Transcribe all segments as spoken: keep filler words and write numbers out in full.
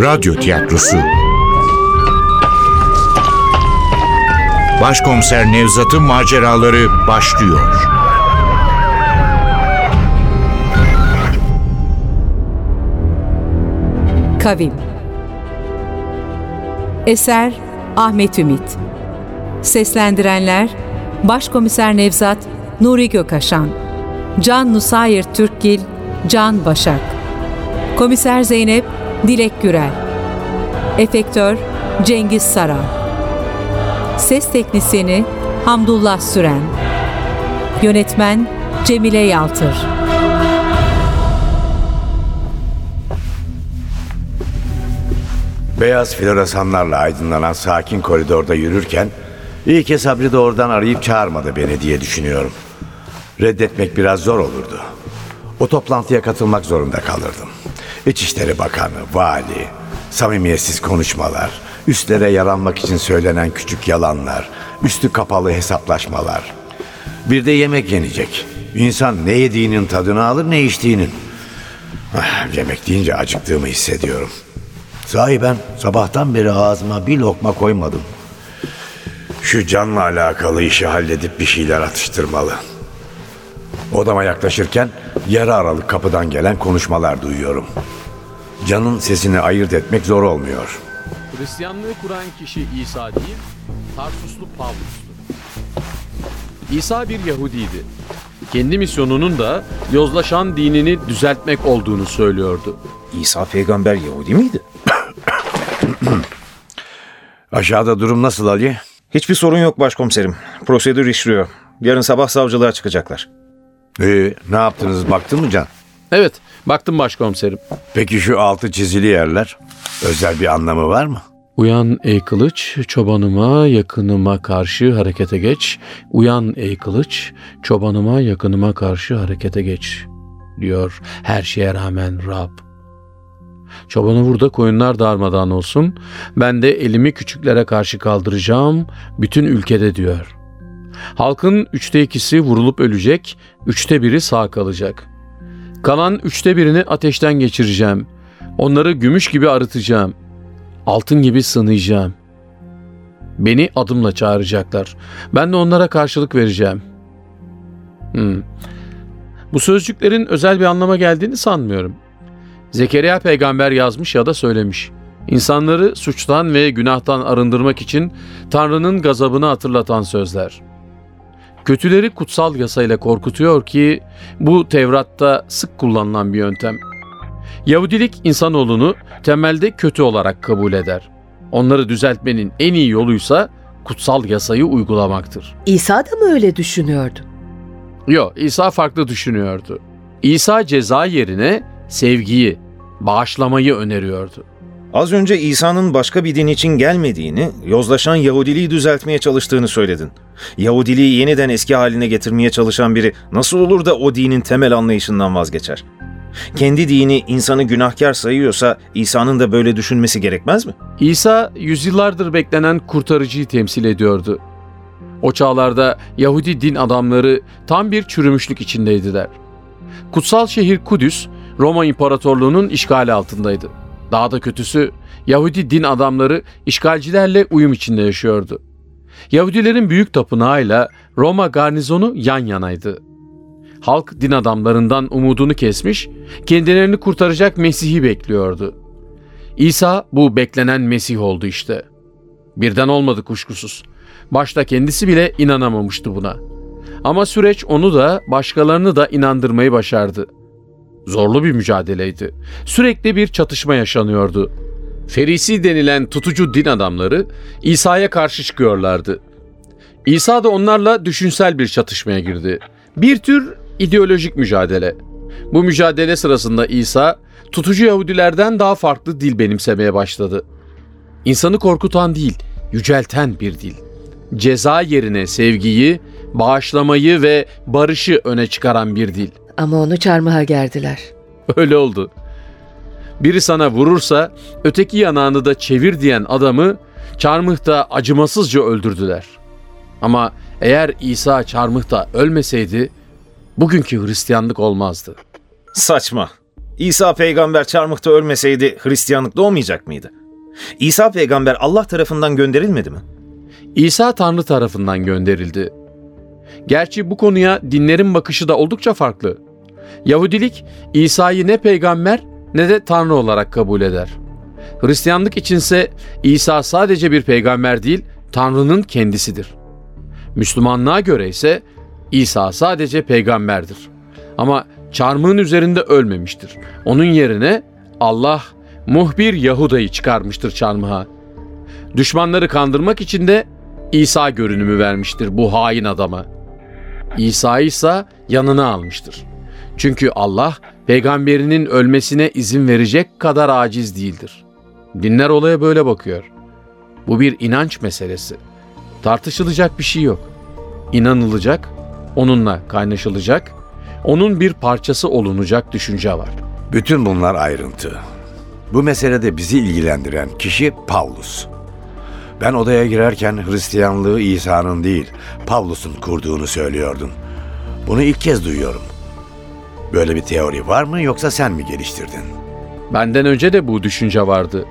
Radyo Tiyatrosu. Başkomiser Nevzat'ın maceraları başlıyor. Kavim Eser Ahmet Ümit. Seslendirenler Başkomiser Nevzat, Nuri Gökaşan, Can Nusayir Türkgil, Can Başak, Komiser Zeynep, Direk Gürel, Efektör Cengiz Sara, Ses Teknisini Hamdullah Süren, Yönetmen Cemile Yaltır. Beyaz floresanlarla aydınlanan sakin koridorda yürürken iyi ki Sabri doğrudan arayıp çağırmadı beni diye düşünüyorum. Reddetmek biraz zor olurdu. O toplantıya katılmak zorunda kalırdım. İçişleri Bakanı, vali, samimiyetsiz konuşmalar, üstlere yaranmak için söylenen küçük yalanlar, üstü kapalı hesaplaşmalar. Bir de yemek yenecek. İnsan ne yediğinin tadını alır, ne içtiğinin. Ah, yemek deyince acıktığımı hissediyorum. Sahi ben sabahtan beri ağzıma bir lokma koymadım. Şu canla alakalı işi halledip bir şeyler atıştırmalı. Odama yaklaşırken yarı aralık kapıdan gelen konuşmalar duyuyorum. Can'ın sesini ayırt etmek zor olmuyor. Hristiyanlığı kuran kişi İsa değil, Tarsuslu Pavlos'tu. İsa bir Yahudiydi. Kendi misyonunun da yozlaşan dinini düzeltmek olduğunu söylüyordu. İsa peygamber Yahudi miydi? Aşağıda durum nasıl Ali? Hiçbir sorun yok başkomiserim. Prosedür işliyor. Yarın sabah savcılığa çıkacaklar. Ee, ne yaptınız? Baktın mı Can? Evet, baktım başkomiserim. Peki şu altı çizili yerler? Özel bir anlamı var mı? Uyan ey kılıç, çobanıma, yakınıma karşı harekete geç. Uyan ey kılıç, çobanıma, yakınıma karşı harekete geç, diyor her şeye rağmen Rab. Çobanı vur da koyunlar darmadağın olsun. Ben de elimi küçüklere karşı kaldıracağım bütün ülkede, diyor. Halkın üçte ikisi vurulup ölecek, üçte biri sağ kalacak. Kalan üçte birini ateşten geçireceğim. Onları gümüş gibi arıtacağım. Altın gibi sınayacağım. Beni adımla çağıracaklar. Ben de onlara karşılık vereceğim. Hmm. Bu sözcüklerin özel bir anlama geldiğini sanmıyorum. Zekeriya Peygamber yazmış ya da söylemiş. İnsanları suçtan ve günahtan arındırmak için Tanrı'nın gazabını hatırlatan sözler. Kötüleri kutsal yasayla korkutuyor ki bu Tevrat'ta sık kullanılan bir yöntem. Yahudilik insanoğlunu temelde kötü olarak kabul eder. Onları düzeltmenin en iyi yoluysa kutsal yasayı uygulamaktır. İsa da mı öyle düşünüyordu? Yok, İsa farklı düşünüyordu. İsa ceza yerine sevgiyi, bağışlamayı öneriyordu. Az önce İsa'nın başka bir din için gelmediğini, yozlaşan Yahudiliği düzeltmeye çalıştığını söyledin. Yahudiliği yeniden eski haline getirmeye çalışan biri nasıl olur da o dinin temel anlayışından vazgeçer? Kendi dini insanı günahkar sayıyorsa İsa'nın da böyle düşünmesi gerekmez mi? İsa yüzyıllardır beklenen kurtarıcıyı temsil ediyordu. O çağlarda Yahudi din adamları tam bir çürümüşlük içindeydiler. Kutsal şehir Kudüs, Roma İmparatorluğu'nun işgali altındaydı. Daha da kötüsü, Yahudi din adamları işgalcilerle uyum içinde yaşıyordu. Yahudilerin büyük tapınağıyla Roma garnizonu yan yanaydı. Halk din adamlarından umudunu kesmiş, kendilerini kurtaracak Mesih'i bekliyordu. İsa bu beklenen Mesih oldu işte. Birden olmadı kuşkusuz. Başta kendisi bile inanamamıştı buna. Ama süreç onu da başkalarını da inandırmayı başardı. Zorlu bir mücadeleydi. Sürekli bir çatışma yaşanıyordu. Ferisi denilen tutucu din adamları İsa'ya karşı çıkıyorlardı. İsa da onlarla düşünsel bir çatışmaya girdi. Bir tür ideolojik mücadele. Bu mücadele sırasında İsa tutucu Yahudilerden daha farklı dil benimsemeye başladı. İnsanı korkutan değil, yücelten bir dil. Ceza yerine sevgiyi, bağışlamayı ve barışı öne çıkaran bir dil. Ama onu çarmıha gerdiler. Öyle oldu. Biri sana vurursa öteki yanağını da çevir diyen adamı çarmıhta acımasızca öldürdüler. Ama eğer İsa çarmıhta ölmeseydi bugünkü Hristiyanlık olmazdı. Saçma. İsa peygamber çarmıhta ölmeseydi Hristiyanlık doğmayacak mıydı? İsa peygamber Allah tarafından gönderilmedi mi? İsa Tanrı tarafından gönderildi. Gerçi bu konuya dinlerin bakışı da oldukça farklı. Yahudilik İsa'yı ne peygamber ne de Tanrı olarak kabul eder. Hristiyanlık içinse İsa sadece bir peygamber değil, Tanrı'nın kendisidir. Müslümanlığa göre ise İsa sadece peygamberdir. Ama çarmıhın üzerinde ölmemiştir. Onun yerine Allah muhbir Yahuda'yı çıkarmıştır çarmıha. Düşmanları kandırmak için de İsa görünümü vermiştir bu hain adama. İsa'yı ise yanına almıştır. Çünkü Allah peygamberinin ölmesine izin verecek kadar aciz değildir. Dinler olaya böyle bakıyor. Bu bir inanç meselesi. Tartışılacak bir şey yok. İnanılacak, onunla kaynaşılacak, onun bir parçası olunacak düşünce var. Bütün bunlar ayrıntı. Bu meselede bizi ilgilendiren kişi Pavlus. Ben odaya girerken Hristiyanlığı İsa'nın değil, Pavlus'un kurduğunu söylüyordun. Bunu ilk kez duyuyorum. Böyle bir teori var mı yoksa sen mi geliştirdin? Benden önce de bu düşünce vardı.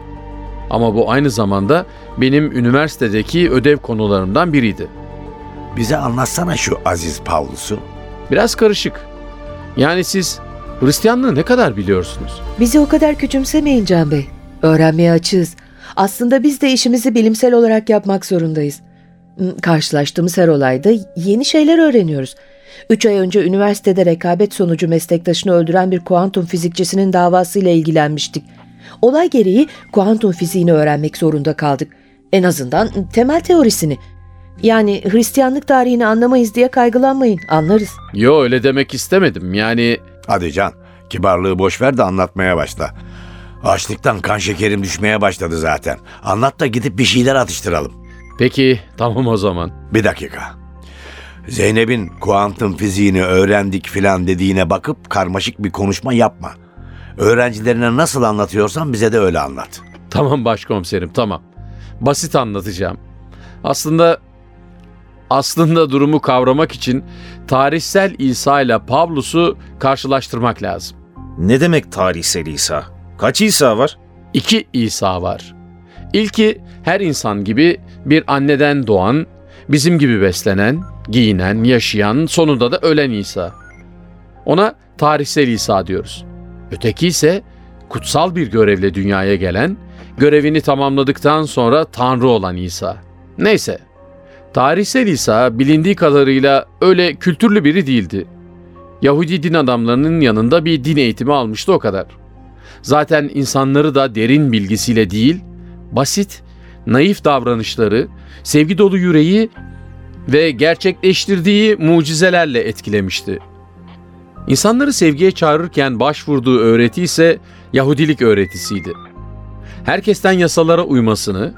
Ama bu aynı zamanda benim üniversitedeki ödev konularımdan biriydi. Bize anlatsana şu Aziz Pavlus'u. Biraz karışık. Yani siz Hristiyanlığı ne kadar biliyorsunuz? Bizi o kadar küçümsemeyin Can Bey. Öğrenmeye açığız. Aslında biz de işimizi bilimsel olarak yapmak zorundayız. Karşılaştığımız her olayda yeni şeyler öğreniyoruz. Üç ay önce üniversitede rekabet sonucu meslektaşını öldüren bir kuantum fizikçisinin davasıyla ilgilenmiştik. Olay gereği kuantum fiziğini öğrenmek zorunda kaldık. En azından temel teorisini. Yani Hristiyanlık tarihini anlamayız diye kaygılanmayın, anlarız. Yo, öyle demek istemedim yani. Hadi Can, kibarlığı boş ver de anlatmaya başla. Açlıktan kan şekerim düşmeye başladı zaten. Anlat da gidip bir şeyler atıştıralım. Peki, tamam o zaman. Bir dakika. Zeynep'in kuantum fiziğini öğrendik filan dediğine bakıp karmaşık bir konuşma yapma. Öğrencilerine nasıl anlatıyorsan bize de öyle anlat. Tamam başkomiserim, tamam. Basit anlatacağım. Aslında aslında durumu kavramak için tarihsel İsa ile Pavlus'u karşılaştırmak lazım. Ne demek tarihsel İsa? Kaç İsa var? İki İsa var. İlki her insan gibi bir anneden doğan, bizim gibi beslenen, giyinen, yaşayan, sonunda da ölen İsa. Ona tarihsel İsa diyoruz. Öteki ise kutsal bir görevle dünyaya gelen, görevini tamamladıktan sonra Tanrı olan İsa. Neyse, tarihsel İsa bilindiği kadarıyla öyle kültürlü biri değildi. Yahudi din adamlarının yanında bir din eğitimi almıştı o kadar. Zaten insanları da derin bilgisiyle değil, basit, naif davranışları, sevgi dolu yüreği ve gerçekleştirdiği mucizelerle etkilemişti. İnsanları sevgiye çağırırken başvurduğu öğreti ise Yahudilik öğretisiydi. Herkesten yasalara uymasını,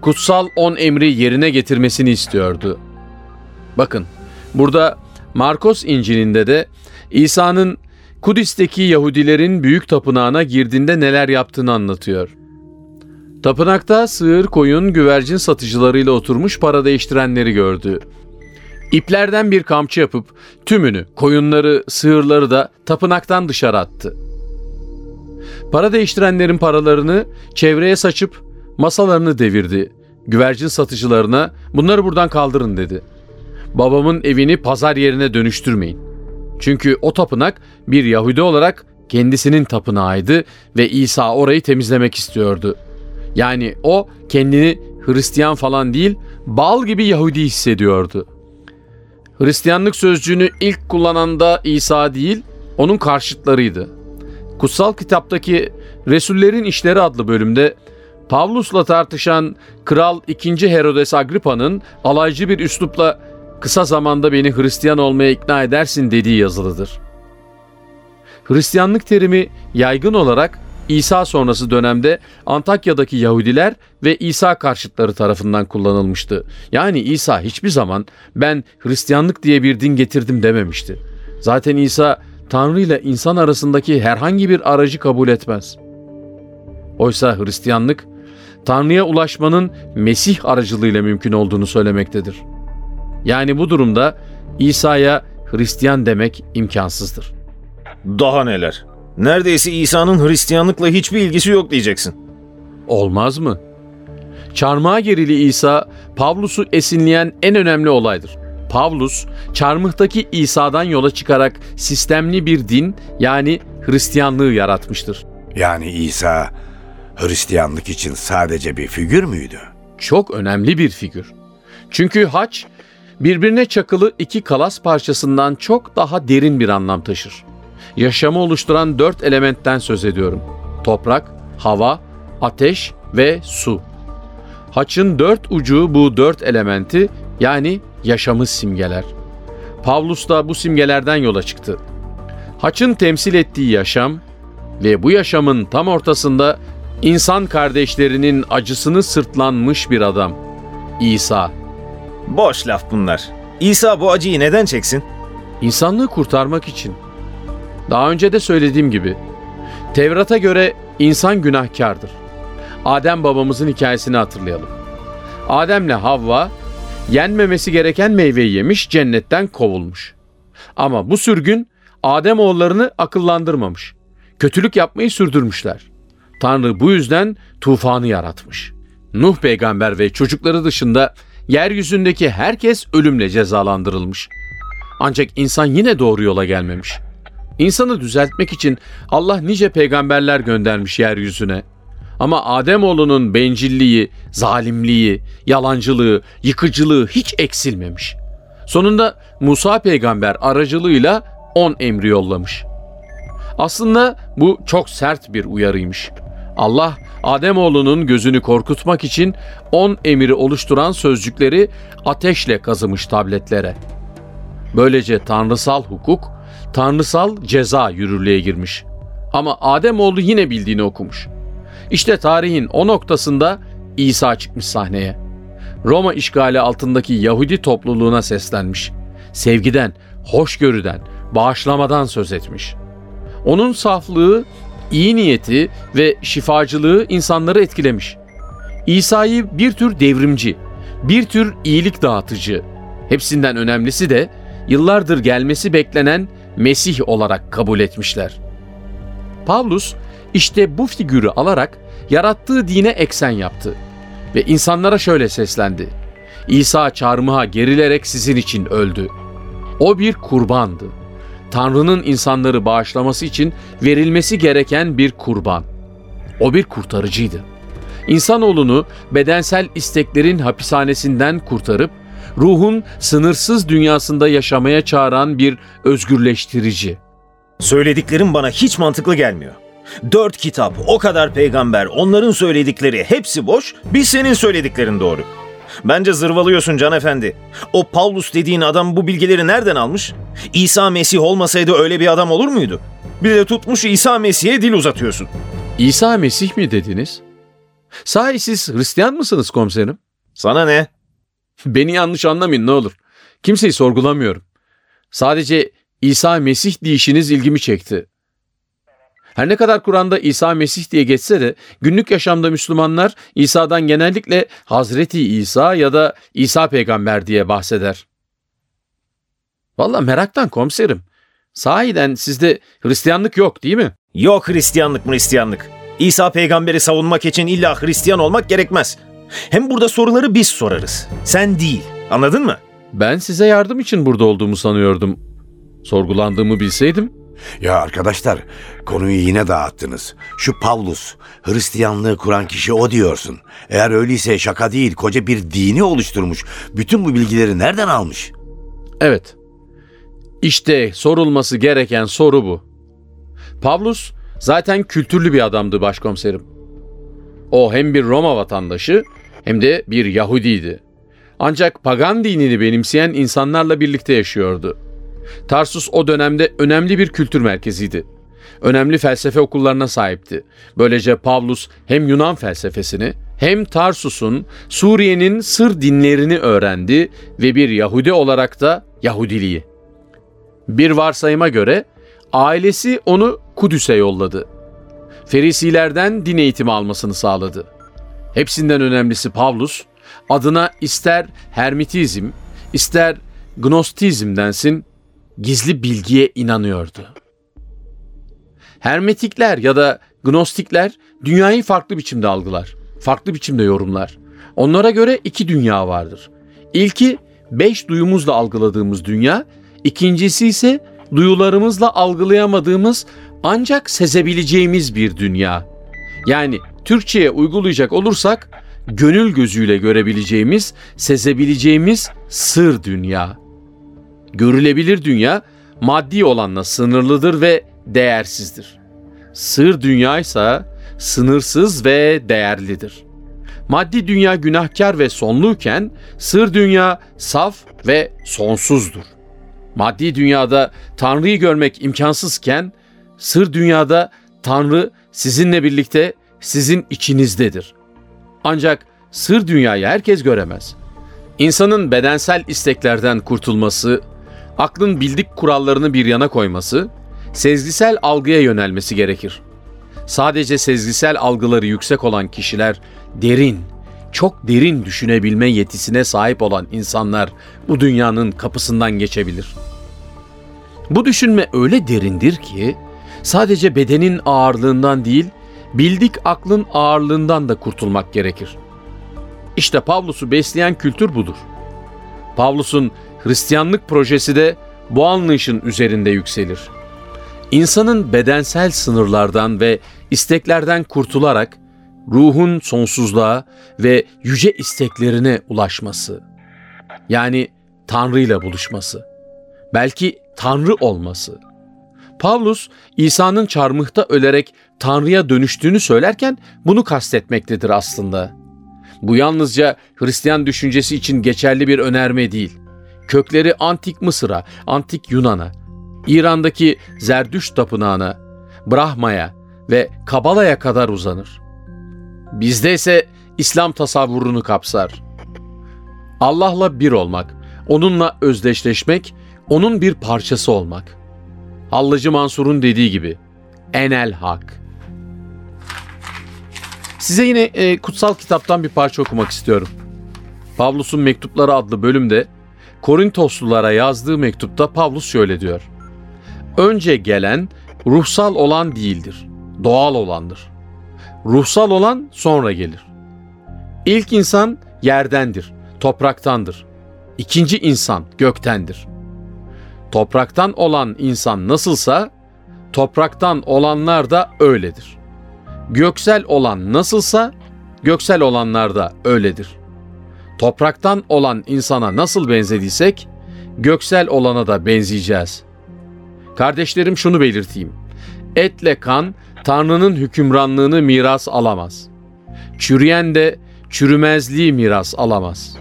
kutsal on emri yerine getirmesini istiyordu. Bakın, burada Markos İncil'inde de İsa'nın Kudüs'teki Yahudilerin büyük tapınağına girdiğinde neler yaptığını anlatıyor. Tapınakta sığır, koyun, güvercin satıcılarıyla oturmuş para değiştirenleri gördü. İplerden bir kamçı yapıp tümünü, koyunları, sığırları da tapınaktan dışarı attı. Para değiştirenlerin paralarını çevreye saçıp masalarını devirdi. Güvercin satıcılarına bunları buradan kaldırın dedi. Babamın evini pazar yerine dönüştürmeyin. Çünkü o tapınak bir Yahudi olarak kendisinin tapınağıydı ve İsa orayı temizlemek istiyordu. Yani o kendini Hristiyan falan değil, bal gibi Yahudi hissediyordu. Hristiyanlık sözcüğünü ilk kullanan da İsa değil, onun karşıtlarıydı. Kutsal kitaptaki Resullerin İşleri adlı bölümde Pavlus'la tartışan Kral ikinci. Herodes Agripa'nın alaycı bir üslupla kısa zamanda beni Hristiyan olmaya ikna edersin dediği yazılıdır. Hristiyanlık terimi yaygın olarak İsa sonrası dönemde Antakya'daki Yahudiler ve İsa karşıtları tarafından kullanılmıştı. Yani İsa hiçbir zaman ben Hristiyanlık diye bir din getirdim dememişti. Zaten İsa Tanrı ile insan arasındaki herhangi bir aracı kabul etmez. Oysa Hristiyanlık Tanrı'ya ulaşmanın Mesih aracılığıyla mümkün olduğunu söylemektedir. Yani bu durumda İsa'ya Hristiyan demek imkansızdır. Daha neler? neredeyse İsa'nın Hristiyanlıkla hiçbir ilgisi yok diyeceksin. Olmaz mı? Çarmıha gerili İsa, Pavlus'u esinleyen en önemli olaydır. Pavlus, çarmıhtaki İsa'dan yola çıkarak sistemli bir din, yani Hristiyanlığı yaratmıştır. Yani İsa, Hristiyanlık için sadece bir figür müydü? Çok önemli bir figür. Çünkü haç, birbirine çakılı iki kalas parçasından çok daha derin bir anlam taşır. Yaşamı oluşturan dört elementten söz ediyorum. Toprak, hava, ateş ve su. Haçın dört ucu bu dört elementi, yani yaşamı simgeler. Pavlus da bu simgelerden yola çıktı. Haçın temsil ettiği yaşam ve bu yaşamın tam ortasında insan kardeşlerinin acısını sırtlanmış bir adam, İsa. Boş laf bunlar. İsa bu acıyı neden çeksin? İnsanlığı kurtarmak için. Daha önce de söylediğim gibi, Tevrat'a göre insan günahkardır. Adem babamızın hikayesini hatırlayalım. Adem'le Havva, yenmemesi gereken meyveyi yemiş, cennetten kovulmuş. Ama bu sürgün Adem oğullarını akıllandırmamış. Kötülük yapmayı sürdürmüşler. Tanrı bu yüzden tufanı yaratmış. Nuh peygamber ve çocukları dışında yeryüzündeki herkes ölümle cezalandırılmış. Ancak insan yine doğru yola gelmemiş. İnsanı düzeltmek için Allah nice peygamberler göndermiş yeryüzüne. Ama Ademoğlu'nun bencilliği, zalimliği, yalancılığı, yıkıcılığı hiç eksilmemiş. Sonunda Musa peygamber aracılığıyla on emri yollamış. Aslında bu çok sert bir uyarıymış. Allah, Ademoğlu'nun gözünü korkutmak için on emiri oluşturan sözcükleri ateşle kazımış tabletlere. Böylece tanrısal hukuk, tanrısal ceza yürürlüğe girmiş. Ama Ademoğlu yine bildiğini okumuş. İşte tarihin o noktasında İsa çıkmış sahneye. Roma işgali altındaki Yahudi topluluğuna seslenmiş. Sevgiden, hoşgörüden, bağışlamadan söz etmiş. Onun saflığı, iyi niyeti ve şifacılığı insanları etkilemiş. İsa'yı bir tür devrimci, bir tür iyilik dağıtıcı, hepsinden önemlisi de yıllardır gelmesi beklenen Mesih olarak kabul etmişler. Pavlus, İşte bu figürü alarak yarattığı dine eksen yaptı ve insanlara şöyle seslendi. İsa çarmıha gerilerek sizin için öldü. O bir kurbandı. Tanrı'nın insanları bağışlaması için verilmesi gereken bir kurban. O bir kurtarıcıydı. İnsanoğlunu bedensel isteklerin hapishanesinden kurtarıp ruhun sınırsız dünyasında yaşamaya çağıran bir özgürleştirici. Söylediklerim bana hiç mantıklı gelmiyor. Dört kitap, o kadar peygamber, onların söyledikleri hepsi boş, biz senin söylediklerin doğru. Bence zırvalıyorsun Can Efendi. O Pavlus dediğin adam bu bilgileri nereden almış? İsa Mesih olmasaydı öyle bir adam olur muydu? Bir de tutmuş İsa Mesih'e dil uzatıyorsun. İsa Mesih mi dediniz? Sahi siz Hristiyan mısınız komiserim? Sana ne? Beni yanlış anlamayın ne olur. Kimseyi sorgulamıyorum. Sadece İsa Mesih diyişiniz ilgimi çekti. Her ne kadar Kur'an'da İsa Mesih diye geçse de günlük yaşamda Müslümanlar İsa'dan genellikle Hazreti İsa ya da İsa Peygamber diye bahseder. Vallahi meraktan komiserim. Sahiden sizde Hristiyanlık yok değil mi? Yok Hristiyanlık mı Hristiyanlık. İsa Peygamber'i savunmak için illa Hristiyan olmak gerekmez. Hem burada soruları biz sorarız. Sen değil. Anladın mı? Ben size yardım için burada olduğumu sanıyordum. Sorgulandığımı bilseydim. Ya arkadaşlar, konuyu yine dağıttınız. Şu Pavlus, Hristiyanlığı kuran kişi o diyorsun. Eğer öyleyse şaka değil, koca bir dini oluşturmuş. Bütün bu bilgileri nereden almış? Evet. İşte sorulması gereken soru bu. Pavlus zaten kültürlü bir adamdı başkomiserim. O hem bir Roma vatandaşı hem de bir Yahudiydi. Ancak pagan dinini benimseyen insanlarla birlikte yaşıyordu. Tarsus o dönemde önemli bir kültür merkeziydi. Önemli felsefe okullarına sahipti. Böylece Pavlus hem Yunan felsefesini hem Tarsus'un, Suriye'nin sır dinlerini öğrendi ve bir Yahudi olarak da Yahudiliği. Bir varsayıma göre ailesi onu Kudüs'e yolladı. Ferisilerden din eğitimi almasını sağladı. Hepsinden önemlisi Pavlus, adına ister Hermitizm, ister Gnostizm densin, gizli bilgiye inanıyordu. Hermetikler ya da gnostikler dünyayı farklı biçimde algılar, farklı biçimde yorumlar. Onlara göre iki dünya vardır. İlki beş duyumuzla algıladığımız dünya, ikincisi ise duyularımızla algılayamadığımız ancak sezebileceğimiz bir dünya. Yani Türkçe'ye uygulayacak olursak gönül gözüyle görebileceğimiz, sezebileceğimiz sır dünya. Görülebilir dünya maddi olanla sınırlıdır ve değersizdir. Sır dünya ise sınırsız ve değerlidir. Maddi dünya günahkar ve sonluyken sır dünya saf ve sonsuzdur. Maddi dünyada Tanrı'yı görmek imkansızken sır dünyada Tanrı sizinle birlikte sizin içinizdedir. Ancak sır dünyayı herkes göremez. İnsanın bedensel isteklerden kurtulması, aklın bildik kurallarını bir yana koyması, sezgisel algıya yönelmesi gerekir. Sadece sezgisel algıları yüksek olan kişiler, derin, çok derin düşünebilme yetisine sahip olan insanlar bu dünyanın kapısından geçebilir. Bu düşünme öyle derindir ki, sadece bedenin ağırlığından değil, bildik aklın ağırlığından da kurtulmak gerekir. İşte Pavlos'u besleyen kültür budur. Pavlos'un Hristiyanlık projesi de bu anlayışın üzerinde yükselir. İnsanın bedensel sınırlardan ve isteklerden kurtularak ruhun sonsuzluğa ve yüce isteklerine ulaşması, yani Tanrı'yla buluşması, belki Tanrı olması. Pavlos, İsa'nın çarmıhta ölerek Tanrı'ya dönüştüğünü söylerken bunu kastetmektedir aslında. Bu yalnızca Hristiyan düşüncesi için geçerli bir önerme değil. Kökleri Antik Mısır'a, Antik Yunan'a, İran'daki Zerdüşt Tapınağı'na, Brahma'ya ve Kabala'ya kadar uzanır. Bizde ise İslam tasavvurunu kapsar. Allah'la bir olmak, onunla özdeşleşmek, onun bir parçası olmak. Hallacı Mansur'un dediği gibi, enel hak. Size yine e, kutsal kitaptan bir parça okumak istiyorum. Pavlos'un Mektupları adlı bölümde Korintoslulara yazdığı mektupta Pavlos şöyle diyor. Önce gelen ruhsal olan değildir, doğal olandır. Ruhsal olan sonra gelir. İlk insan yerdendir, topraktandır. İkinci insan göktendir. Topraktan olan insan nasılsa, topraktan olanlar da öyledir. Göksel olan nasılsa, göksel olanlar da öyledir. Topraktan olan insana nasıl benzediysek, göksel olana da benzeyeceğiz. Kardeşlerim şunu belirteyim. Etle kan, Tanrı'nın hükümranlığını miras alamaz. Çürüyen de çürümezliği miras alamaz.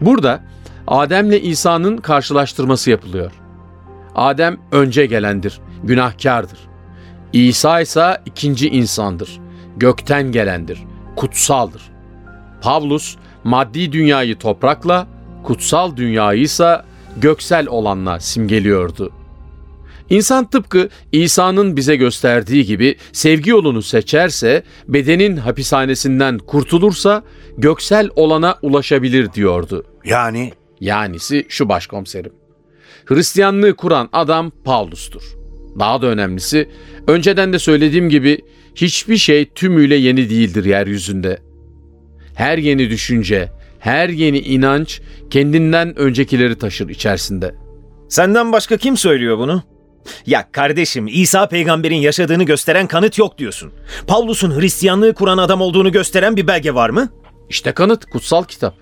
Burada Adem'le İsa'nın karşılaştırması yapılıyor. Adem önce gelendir, günahkardır. İsa ise ikinci insandır, gökten gelendir, kutsaldır. Pavlos, maddi dünyayı toprakla, kutsal dünyayı ise göksel olanla simgeliyordu. İnsan tıpkı İsa'nın bize gösterdiği gibi sevgi yolunu seçerse, bedenin hapishanesinden kurtulursa göksel olana ulaşabilir diyordu. Yani? Yanisi şu başkomiserim. Hristiyanlığı kuran adam Pavlus'tur. Daha da önemlisi, önceden de söylediğim gibi hiçbir şey tümüyle yeni değildir yeryüzünde. Her yeni düşünce, her yeni inanç kendinden öncekileri taşır içerisinde. Senden başka kim söylüyor bunu? Ya kardeşim, İsa peygamberin yaşadığını gösteren kanıt yok diyorsun. Pavlus'un Hristiyanlığı kuran adam olduğunu gösteren bir belge var mı? İşte kanıt, kutsal kitap.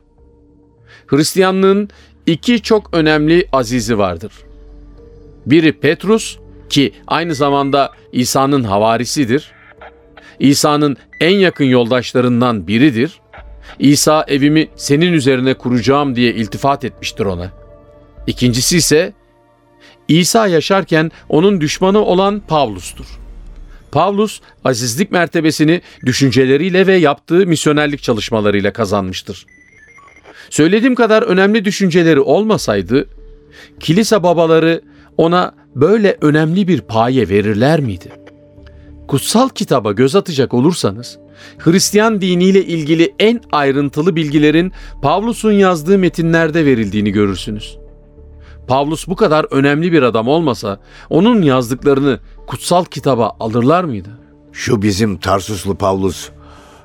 Hristiyanlığın iki çok önemli azizi vardır. Biri Petrus, ki aynı zamanda İsa'nın havarisidir. İsa'nın en yakın yoldaşlarından biridir. İsa, evimi senin üzerine kuracağım diye iltifat etmiştir ona. İkincisi ise İsa yaşarken onun düşmanı olan Pavlus'tur. Pavlus, azizlik mertebesini düşünceleriyle ve yaptığı misyonerlik çalışmalarıyla kazanmıştır. Söylediğim kadar önemli düşünceleri olmasaydı, kilise babaları ona böyle önemli bir paye verirler miydi? Kutsal kitaba göz atacak olursanız, Hristiyan diniyle ilgili en ayrıntılı bilgilerin Pavlus'un yazdığı metinlerde verildiğini görürsünüz. Pavlus bu kadar önemli bir adam olmasa onun yazdıklarını kutsal kitaba alırlar mıydı? Şu bizim Tarsuslu Pavlus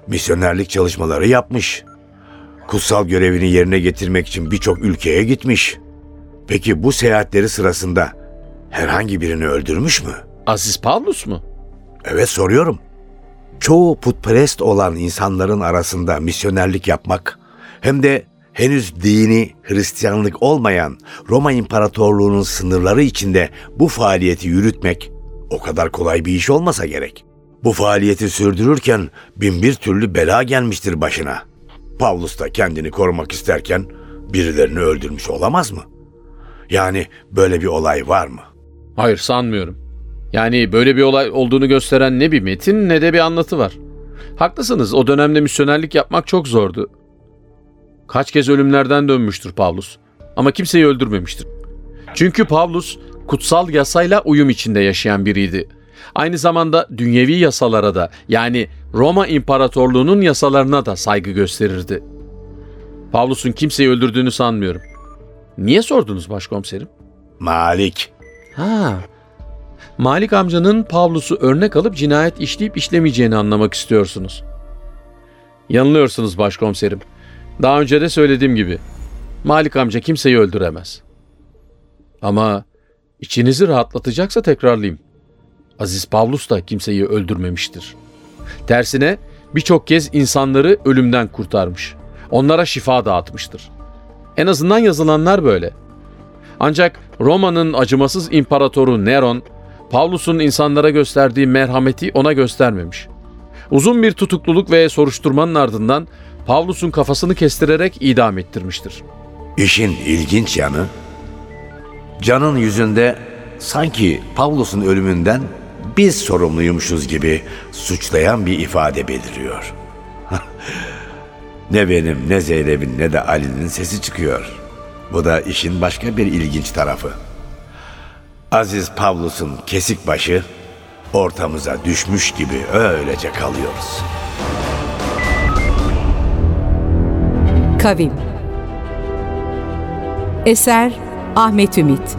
misyonerlik çalışmaları yapmış. Kutsal görevini yerine getirmek için birçok ülkeye gitmiş. Peki bu seyahatleri sırasında herhangi birini öldürmüş mü? Aziz Pavlus mu? Evet, soruyorum. Çoğu putperest olan insanların arasında misyonerlik yapmak hem de henüz dini Hristiyanlık olmayan Roma İmparatorluğu'nun sınırları içinde bu faaliyeti yürütmek o kadar kolay bir iş olmasa gerek. Bu faaliyeti sürdürürken bin bir türlü bela gelmiştir başına. Pavlus da kendini korumak isterken birilerini öldürmüş olamaz mı? Yani böyle bir olay var mı? Hayır, sanmıyorum. Yani böyle bir olay olduğunu gösteren ne bir metin ne de bir anlatı var. Haklısınız, o dönemde misyonerlik yapmak çok zordu. Kaç kez ölümlerden dönmüştür Pavlus. Ama kimseyi öldürmemiştir. Çünkü Pavlus kutsal yasayla uyum içinde yaşayan biriydi. Aynı zamanda dünyevi yasalara da, yani Roma İmparatorluğu'nun yasalarına da saygı gösterirdi. Pavlus'un kimseyi öldürdüğünü sanmıyorum. Niye sordunuz başkomiserim? Malik. Ha. Malik amcanın Pavlus'u örnek alıp cinayet işleyip işlemeyeceğini anlamak istiyorsunuz. Yanılıyorsunuz başkomiserim. Daha önce de söylediğim gibi Malik amca kimseyi öldüremez. Ama içinizi rahatlatacaksa tekrarlayayım. Aziz Pavlus da kimseyi öldürmemiştir. Tersine birçok kez insanları ölümden kurtarmış. Onlara şifa dağıtmıştır. En azından yazılanlar böyle. Ancak Roma'nın acımasız imparatoru Neron, Pavlus'un insanlara gösterdiği merhameti ona göstermemiş. Uzun bir tutukluluk ve soruşturmanın ardından Pavlus'un kafasını kestirerek idam ettirmiştir. İşin ilginç yanı, Can'ın yüzünde sanki Pavlus'un ölümünden biz sorumluymuşuz gibi suçlayan bir ifade beliriyor. Ne benim, ne Zeynep'in, ne de Ali'nin sesi çıkıyor. Bu da işin başka bir ilginç tarafı. Aziz Pavlus'un kesik başı ortamıza düşmüş gibi öylece kalıyoruz. Kavim Eser Ahmet Ümit.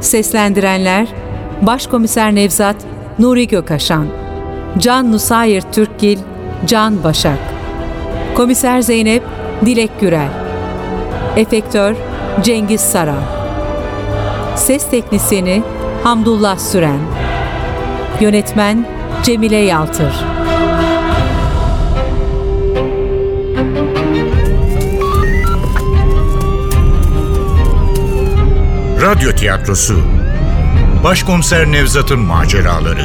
Seslendirenler Başkomiser Nevzat, Nuri Gökaşan, Can Nusayir Türkgil, Can Başak, Komiser Zeynep, Direk Gürel, Efektör Cengiz Sara, Ses Teknisini Hamdullah Süren, Yönetmen Cemile Yaltır. Radyo Tiyatrosu Başkomiser Nevzat'ın Maceraları.